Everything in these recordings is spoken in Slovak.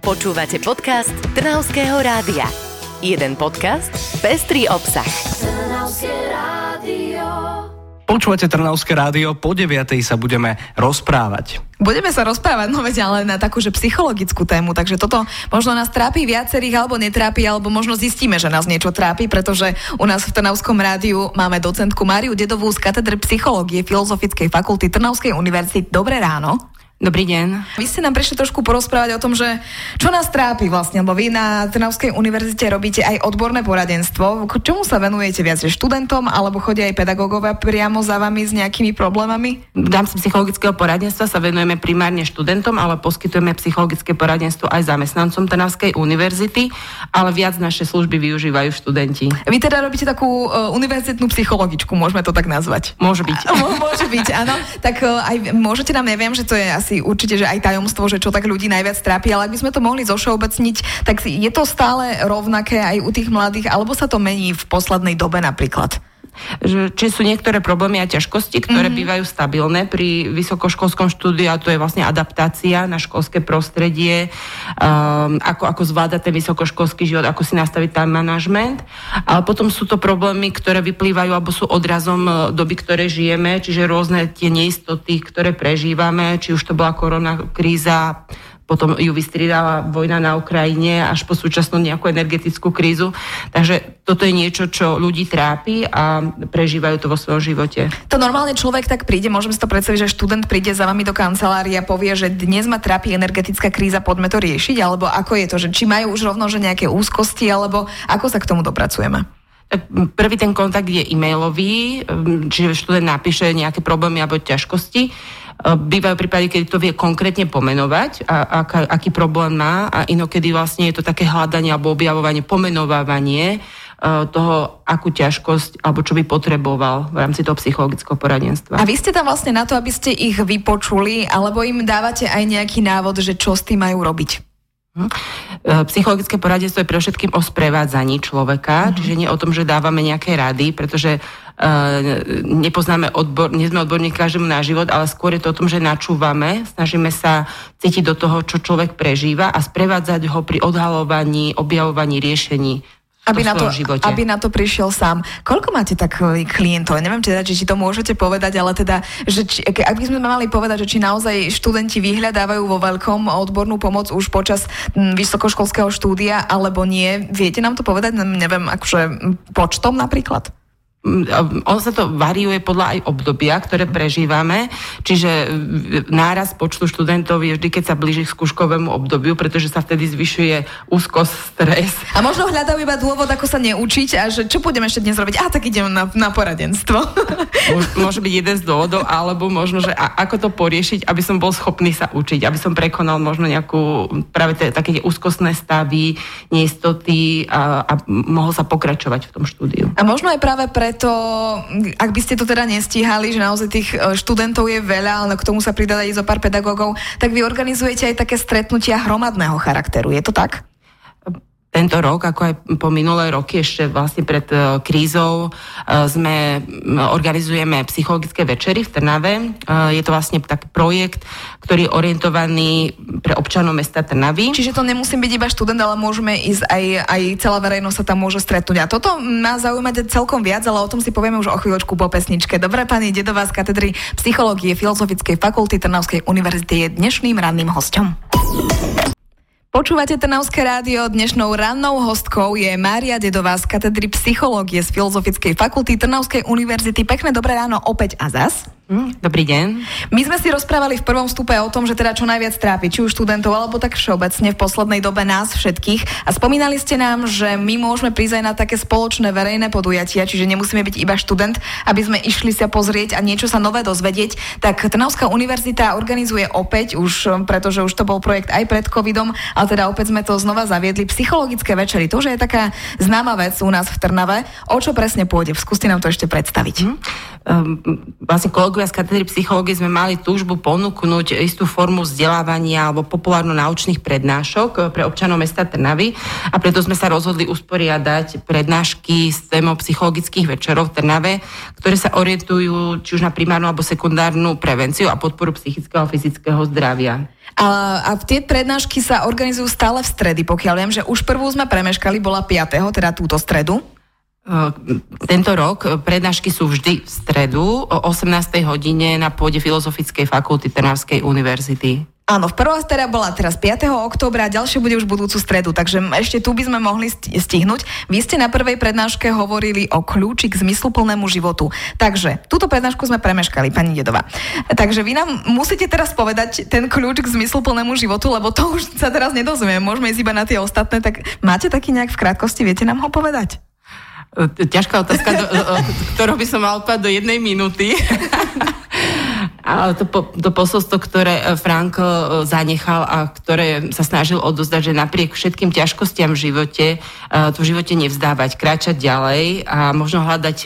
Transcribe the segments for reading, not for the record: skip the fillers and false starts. Počúvate podcast Trnavského rádia. Jeden podcast, pestrý obsah. Trnavské rádio. Počúvate Trnavské rádio, po 9:00 sa budeme rozprávať. Budeme sa rozprávať, no veď ale na takúže psychologickú tému, takže toto možno nás trápi viacerých, alebo netrápi, alebo možno zistíme, že nás niečo trápi, pretože u nás v Trnavskom rádiu máme docentku Máriu Dedovú z katedry psychológie Filozofickej fakulty Trnavskej univerzity. Dobré ráno. Dobrý deň. Vy ste nám prišli trošku porozprávať o tom, že čo nás trápi vlastne, lebo vy na Trnavskej univerzite robíte aj odborné poradenstvo. K čomu sa venujete viac, študentom, alebo chodia aj pedagógovia priamo za vami s nejakými problémami? V rámci psychologického poradenstva sa venujeme primárne študentom, ale poskytujeme psychologické poradenstvo aj zamestnancom Trnavskej univerzity, ale viac naše služby využívajú študenti. Vy teda robíte takú univerzitnú psychologičku, môžeme to tak nazvať. Môže byť. Môže byť, áno. Tak aj môžete nám, neviem, že to je asi určite, že aj tajomstvo, že čo tak ľudí najviac trápi, ale ak by sme to mohli zošeobecniť, tak je to stále rovnaké aj u tých mladých, alebo sa to mení v poslednej dobe napríklad? Či sú niektoré problémy a ťažkosti, ktoré bývajú stabilné pri vysokoškolskom štúdiu, a to je vlastne adaptácia na školské prostredie, ako zvládať ten vysokoškolský život, ako si nastaviť time management. Ale potom sú to problémy, ktoré vyplývajú alebo sú odrazom doby, ktorej žijeme, čiže rôzne tie neistoty, ktoré prežívame, či už to bola koronakríza, potom ju vystriedala vojna na Ukrajine, až po súčasnú nejakú energetickú krízu. Takže toto je niečo, čo ľudí trápi a prežívajú to vo svojom živote. To normálne človek tak príde, môžem si to predstaviť, že študent príde za vami do kancelárie a povie, že dnes ma trápi energetická kríza, poďme to riešiť, alebo ako je to, že či majú už rovno že nejaké úzkosti, alebo ako sa k tomu dopracujeme? Prvý ten kontakt je e-mailový, čiže študent napíše nejaké problémy alebo ťažkosti. Bývajú prípady, keď to vie konkrétne pomenovať, aký problém má, a inokedy vlastne je to také hľadanie alebo objavovanie, pomenovávanie toho, akú ťažkosť alebo čo by potreboval v rámci toho psychologického poradenstva. A vy ste tam vlastne na to, aby ste ich vypočuli, alebo im dávate aj nejaký návod, že čo s tým majú robiť? Psychologické poradenstvo je predovšetkým o sprevádzaní človeka, čiže nie o tom, že dávame nejaké rady, pretože nie sme odborní každému na život, ale skôr je to o tom, že načúvame, snažíme sa cítiť do toho, čo človek prežíva, a sprevádzať ho pri odhalovaní, objavovaní riešení. Aby na to prišiel sám. Koľko máte takých klientov? Neviem, či to môžete povedať, ale teda, že ak by sme mali povedať, že či naozaj študenti vyhľadávajú vo veľkom odbornú pomoc už počas vysokoškolského štúdia, alebo nie, viete nám to povedať? Neviem, akože počtom napríklad? Ono sa to variuje podľa aj obdobia, ktoré prežívame, čiže náraz počtu študentov je vždy, keď sa blíži k skúškovému obdobiu, pretože sa vtedy zvyšuje úzkosť, stres. A možno hľadajú iba dôvod, ako sa neučiť a že čo budeme ešte dnes robiť? Tak idem na poradenstvo. Môže byť jeden z dôvodov, alebo možno, že ako to poriešiť, aby som bol schopný sa učiť, aby som prekonal možno nejakú práve také úzkostné stavy, neistoty a mohol sa pokračovať v tom štúdiu. A možno aj práve preto, ak by ste to teda nestíhali, že naozaj tých študentov je veľa, ale k tomu sa pridá aj zo pár pedagógov, tak vy organizujete aj také stretnutia hromadného charakteru. Je to tak? Tento rok, ako aj po minulé roky, ešte vlastne pred krízou, organizujeme psychologické večery v Trnave. Je to vlastne taký projekt, ktorý je orientovaný pre občanov mesta Trnavy. Čiže to nemusí byť iba študent, ale môžeme ísť aj celá verejnosť sa tam môže stretnúť. A toto má zaujímať celkom viac, ale o tom si povieme už o chvíľočku po pesničke. Dobrá pani Dedová z katedry psychológie Filozofickej fakulty Trnavskej univerzity je dnešným ranným hostom. Počúvate Trnavské rádio, dnešnou rannou hostkou je Mária Dedová z katedry psychológie z Filozofickej fakulty Trnavskej univerzity. Pekné dobré ráno opäť a zas. Dobrý deň. My sme si rozprávali v prvom vstupe o tom, že teda čo najviac trápi, či už študentov, alebo tak všeobecne v poslednej dobe nás všetkých. A spomínali ste nám, že my môžeme prísť aj na také spoločné verejné podujatia, čiže nemusíme byť iba študent, aby sme išli sa pozrieť a niečo sa nové dozvedieť. Tak Trnavská univerzita organizuje opäť už, pretože už to bol projekt aj pred covidom, ale teda opäť sme to znova zaviedli, psychologické večery. To už je taká známa vec u nás v Trnave. O čo presne pôjde? Skúste nám to ešte predstaviť. Vlastne pedagógia z katedry psychológie sme mali túžbu ponúknuť istú formu vzdelávania alebo populárno-naučných prednášok pre občanov mesta Trnavy a preto sme sa rozhodli usporiadať prednášky s témou psychologických večerov v Trnave, ktoré sa orientujú či už na primárnu alebo sekundárnu prevenciu a podporu psychického a fyzického zdravia. A tie prednášky sa organizujú stále v stredy, pokiaľ viem, že už prvú sme premeškali, bola 5., teda túto stredu. Tento rok prednášky sú vždy v stredu o 18. hodine na pôde Filozofickej fakulty Trnavskej univerzity. Áno, prvá streda bola teraz 5. októbra, ďalšie bude už budúcu stredu, takže ešte tu by sme mohli stihnúť. Vy ste na prvej prednáške hovorili o kľúči k zmysluplnému životu. Takže túto prednášku sme premeškali, pani Dedová. Takže vy nám musíte teraz povedať ten kľúč k zmysluplnému životu, lebo to už sa teraz nedozvieme. Môžeme ísť iba na tie ostatné, tak máte taký nejak v krátkosti, viete nám ho povedať? Ťažká otázka, ktorú by som mal do 1 minúty. Ale to posolstvo, ktoré Frankl zanechal a ktoré sa snažil odozdať, že napriek všetkým ťažkostiam v živote, to v živote nevzdávať, kráčať ďalej a možno hľadať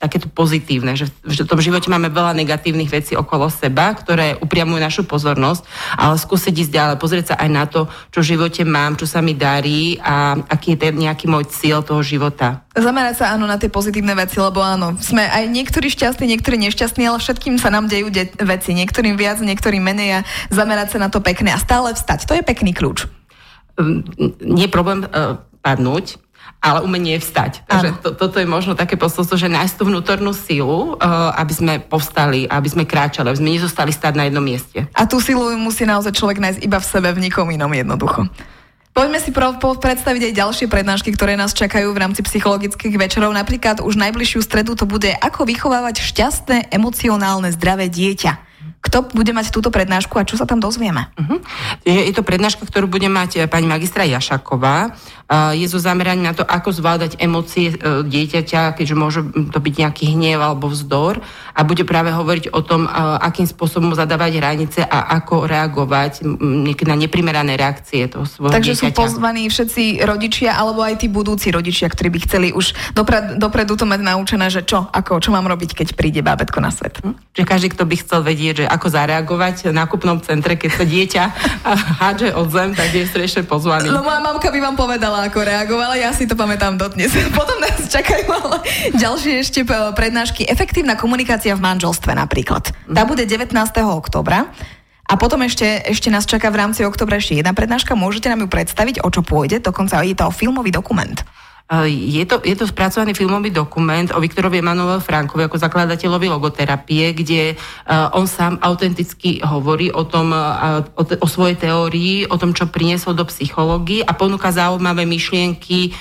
takéto pozitívne, že v tom živote máme veľa negatívnych vecí okolo seba, ktoré upriamujú našu pozornosť, ale skúsiť ísť ďalej, pozrieť sa aj na to, čo v živote mám, čo sa mi darí a aký je ten nejaký môj cieľ toho života. Zamerať sa áno na tie pozitívne veci, lebo áno, sme aj niektorí šťastní, niektorí nešťastní, ale všetkým sa nám dejú veci, niektorým viac, niektorým menej a zamerať sa na to pekné a stále vstať. To je pekný kľúč. Nie je problém padnúť, ale umenie je vstať. Takže toto je možno také posolstvo, že nájsť tú vnútornú sílu, aby sme povstali, aby sme kráčali, aby sme nezostali stáť na jednom mieste. A tú sílu musí naozaj človek nájsť iba v sebe, v nikom inom jednoducho. Poďme si predstaviť aj ďalšie prednášky, ktoré nás čakajú v rámci psychologických večerov. Napríklad už najbližšiu stredu to bude Ako vychovávať šťastné, emocionálne, zdravé dieťa. Kto bude mať túto prednášku a čo sa tam dozvieme? Je to prednáška, ktorú bude mať pani magistra Jašaková. Je zo zameraním na to, ako zvládať emócie dieťaťa, keďže môže to byť nejaký hniev alebo vzdor. A bude práve hovoriť o tom, akým spôsobom zadávať hranice a ako reagovať na neprimerané reakcie toho svojho dieťaťa. Takže sú pozvaní všetci rodičia alebo aj tí budúci rodičia, ktorí by chceli už dopredu to mať naučené, že čo mám robiť, keď príde bábätko na svet. Že každý, kto by chcel vedieť, že ako zareagovať v nákupnom centre, keď sa dieťa hádže od zem, tak je strašne pozvaný. No moja mamka by vám povedala, ako reagovala, ja si to pamätám dodnes. Potom nás čakajú ďalšie ešte prednášky. Efektívna komunikácia v manželstve napríklad. Tá bude 19. októbra. A potom ešte nás čaká v rámci októbra ešte jedna prednáška. Môžete nám ju predstaviť, o čo pôjde? Dokonca je to filmový dokument. Je to spracovaný filmový dokument o Viktorovi Emanuelovi Frankovi ako zakladateľovi logoterapie, kde on sám autenticky hovorí o tom, o svojej teórii, o tom, čo priniesol do psychológie a ponúka zaujímavé myšlienky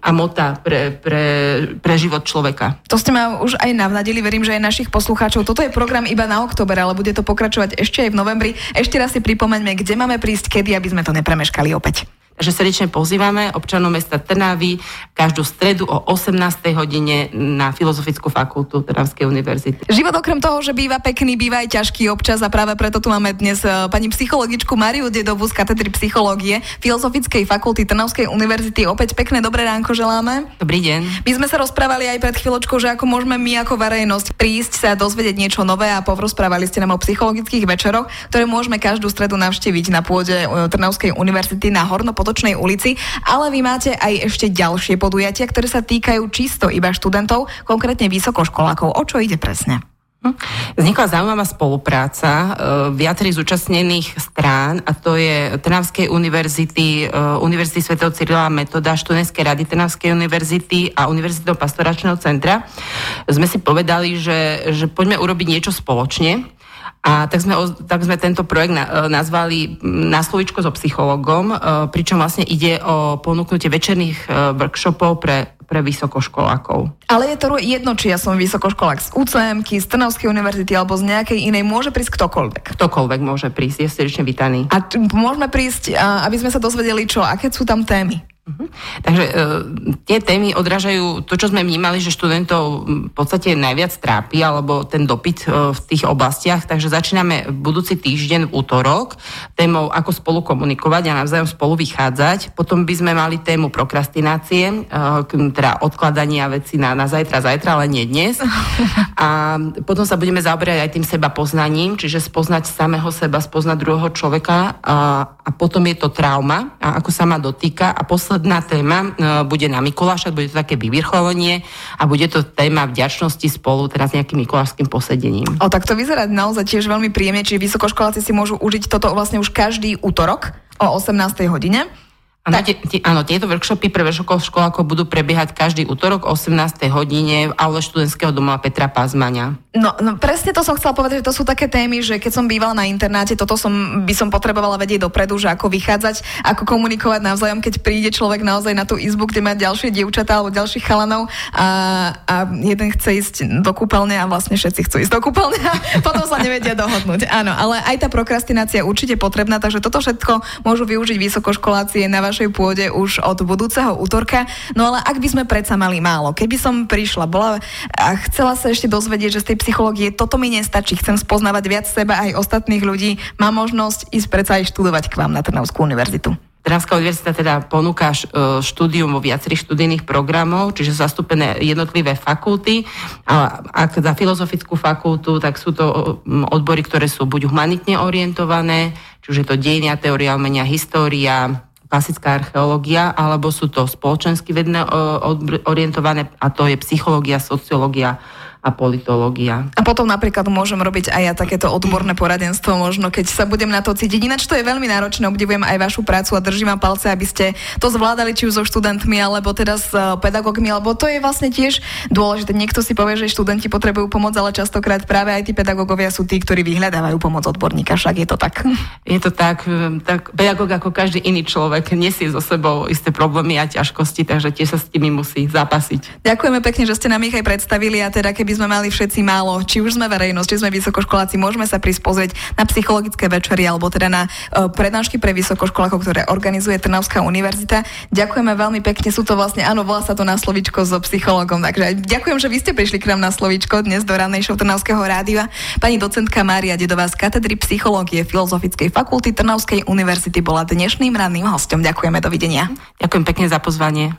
a motá pre život človeka. To ste ma už aj navnadili, verím, že aj našich poslucháčov. Toto je program iba na október, ale bude to pokračovať ešte aj v novembri. Ešte raz si pripomeňme, kde máme prísť, kedy, aby sme to nepremeškali opäť. Takže srdečne pozývame občanov mesta Trnavy každú stredu o 18. hodine na Filozofickú fakultu Trnavskej univerzity. Život okrem toho, že býva pekný, býva aj ťažký občas a práve preto tu máme dnes pani psychologičku Máriu Dedovú z katedry psychológie Filozofickej fakulty Trnavskej univerzity. Opäť pekné dobré ránko želáme. Dobrý deň. My sme sa rozprávali aj pred chvíľočkou, že ako môžeme my ako verejnosť prísť sa dozvedieť niečo nové a porozprávali ste nám o psychologických večeroch, ktoré môžeme každú stredu navštíviť na pôde Trnavskej univerzity na Hornopotočnej ulici, ale vy máte aj ešte ďalšie podujatia, ktoré sa týkajú čisto iba študentov, konkrétne vysokoškolákov. O čo ide presne? Vznikla zaujímavá spolupráca viacerých zúčastnených strán a to je Trnavskej univerzity, Univerzity svätého Cyrila a Metoda, Študentskej rady Trnavskej univerzity a Univerzitného pastoračného centra. Sme si povedali, že poďme urobiť niečo spoločne. A tak sme tento projekt nazvali Na slovíčko so psychologom, pričom vlastne ide o ponúknutie večerných workshopov pre vysokoškolákov. Ale je to jedno, či ja som vysokoškolák z UCM-ky, z Trnavskej univerzity alebo z nejakej inej, môže prísť ktokoľvek. Ktokoľvek môže prísť, je srdečne vítaný. A môžeme prísť, aby sme sa dozvedeli, aké sú tam témy. Takže tie témy odrážajú to, čo sme vnímali, že študentov v podstate najviac trápi, alebo ten dopyt v tých oblastiach. Takže začíname budúci týždeň v útorok témou, ako spolu komunikovať a navzájom spolu vychádzať. Potom by sme mali tému prokrastinácie, teda odkladania vecí na zajtra, ale nie dnes. A potom sa budeme zaoberať aj tým seba poznaním, čiže spoznať samého seba, spoznať druhého človeka a potom je to trauma, a ako sa ma dotýka. A posledná téma bude na Mikuláša, bude to také vyvrcholenie a bude to téma vďačnosti spolu teraz s nejakým mikulášským posedením. Tak to vyzerá naozaj tiež veľmi príjemne, čiže vysokoškoláci si môžu užiť toto vlastne už každý útorok o 18. hodine. Áno, tieto workshopy pre vysokoškolákov budú prebiehať každý útorok o 18. hodine v aule študentského doma Petra Pazmania. No, presne to som chcela povedať, že to sú také témy, že keď som bývala na internáte, by som potrebovala vedieť dopredu, že ako vychádzať, ako komunikovať navzájom, keď príde človek naozaj na tú izbu, kde má ďalšie dievčatá alebo ďalších chalanov a jeden chce ísť do kúpeľne a vlastne všetci chcú ísť do kúpeľne a potom sa nevedia dohodnúť. Áno, ale aj tá prokrastinácia je určite potrebná, takže toto všetko môžu využiť vysokoškoláci na pôde už od budúceho útorka. No ale ak by sme predsa mali málo, keby som bola a chcela sa ešte dozvedieť, že z tej psychológie toto mi nestačí, chcem spoznávať viac seba aj ostatných ľudí, mám možnosť ísť predsa aj študovať k vám na Trnavskú univerzitu. Trnavská univerzita teda ponúka štúdium vo viacerých študijných programov, čiže sú zastúpené jednotlivé fakulty. A ak za filozofickú fakultu, tak sú to odbory, ktoré sú buď humanitne orientované, čiže to dejiny a teória umenia, história, klasická archeológia, alebo sú to spoločensky vedne orientované, a to je psychológia, sociológia a politológia. A potom napríklad môžem robiť aj ja takéto odborné poradenstvo, možno keď sa budem na to cítiť. Ináč to je veľmi náročné, obdivujem aj vašu prácu a držím vám palce, aby ste to zvládali či už so študentmi, alebo teda s pedagógmi, lebo to je vlastne tiež dôležité. Niekto si povie, že študenti potrebujú pomoc, ale častokrát práve aj tí pedagógovia sú tí, ktorí vyhľadávajú pomoc odborníka, však je to tak. Je to tak, pedagóg ako každý iný človek nesie so sebou isté problémy a ťažkosti, takže tiež sa s tými musí zápasiť. Ďakujeme pekne, že ste nám ich aj predstavili a teda keby sme mali všetci málo, či už sme verejnosť, či sme vysokoškoláci, môžeme sa prispozrieť na psychologické večery alebo teda na prednášky pre vysokoškolákov, ktoré organizuje Trnavská univerzita. Ďakujeme veľmi pekne. Sú to vlastne, áno, volá sa to Na slovíčko so psychologom. Takže ďakujem, že vy ste prišli k nám na slovíčko dnes do rannej show Trnavského rádia. Pani docentka Mária Dedová z katedry psychológie Filozofickej fakulty Trnavskej univerzity bola dnešným ranným hosťom. Ďakujeme, dovidenia. Ďakujem pekne za pozvanie.